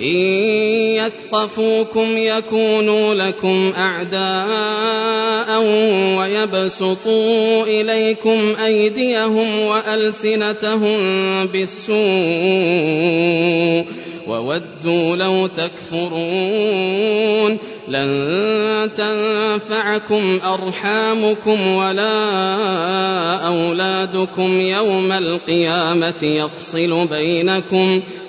إن يثقفوكم يكونوا لكم أعداء ويبسطوا إليكم أيديهم وألسنتهم بالسوء وودوا لو تكفرون. لن تنفعكم أرحامكم ولا أولادكم، يوم القيامة يفصل بينكم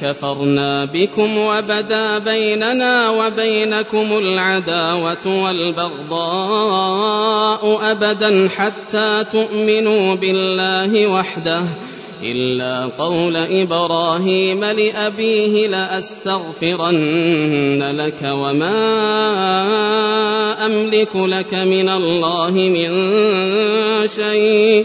كفرنا بكم وبدا بيننا وبينكم العداوة والبغضاء أبدا حتى تؤمنوا بالله وحده. إلا قول إبراهيم لأبيه لأستغفرن لك وما أملك لك من الله من شيء،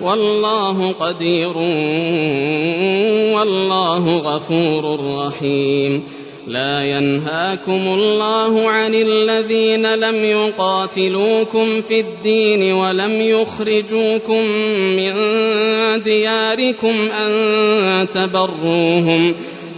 والله قدير والله غفور رحيم. لا ينهاكم الله عن الذين لم يقاتلوكم في الدين ولم يخرجوكم من دياركم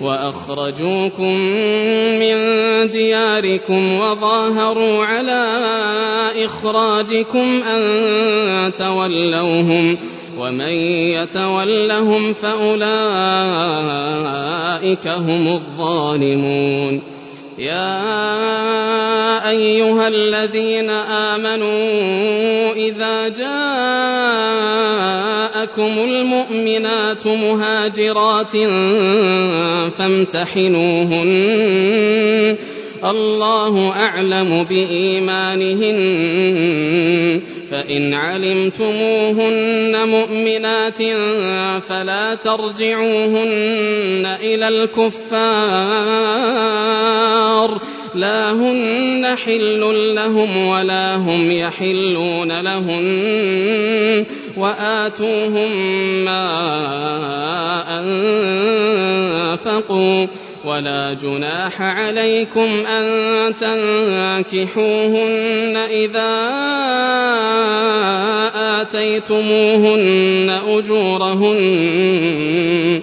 وأخرجوكم من دياركم وظاهروا على إخراجكم أن تولوهم، ومن يتولهم فأولئك هم الظالمون. يا أيها الذين آمنوا إذا جاءكم المؤمنات مهاجرات فامتحنوهن، الله أعلم بإيمانهن، فإن علمتموهن مؤمنات فلا ترجعوهن إلى الكفار، لا هن حل لهم ولا هم يحلون لهن، وآتوهم ما أنفقوا ولا جناح عليكم أن تنكحوهن إذا آتيتموهن أجورهن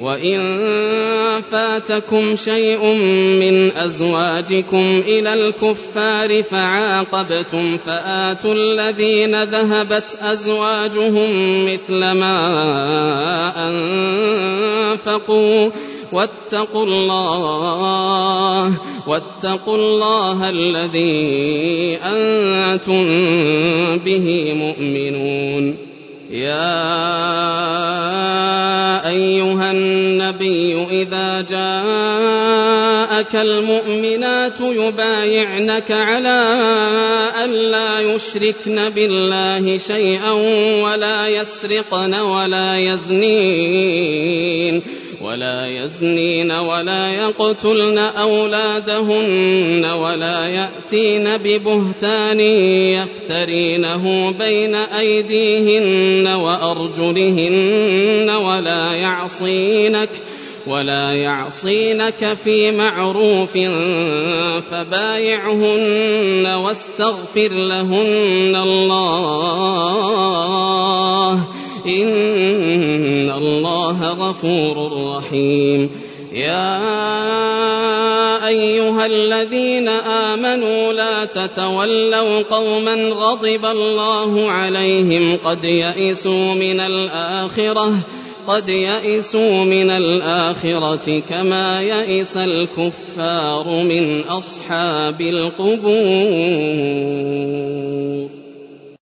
وإن فاتكم شيء من أزواجكم إلى الكفار فعاقبتم فآتوا الذين ذهبت أزواجهم مثل ما أنفقوا واتقوا الله الذي أنتم به مؤمنون يا أيها النبي إذا جاءك المؤمنات يبايعنك على ألا يشركن بالله شيئا ولا يسرقن ولا يزنين ولا يقتلن أولادهن ولا يأتين ببهتان يفترينه بين أيديهن وأرجلهن ولا يعصينك في معروف فبايعهن واستغفر لهن الله إن الله غفور رحيم يا أيها الذين آمنوا لا تتولوا قوما غضب الله عليهم قد يئسوا من الآخرة كما يئس الكفار من أصحاب القبور.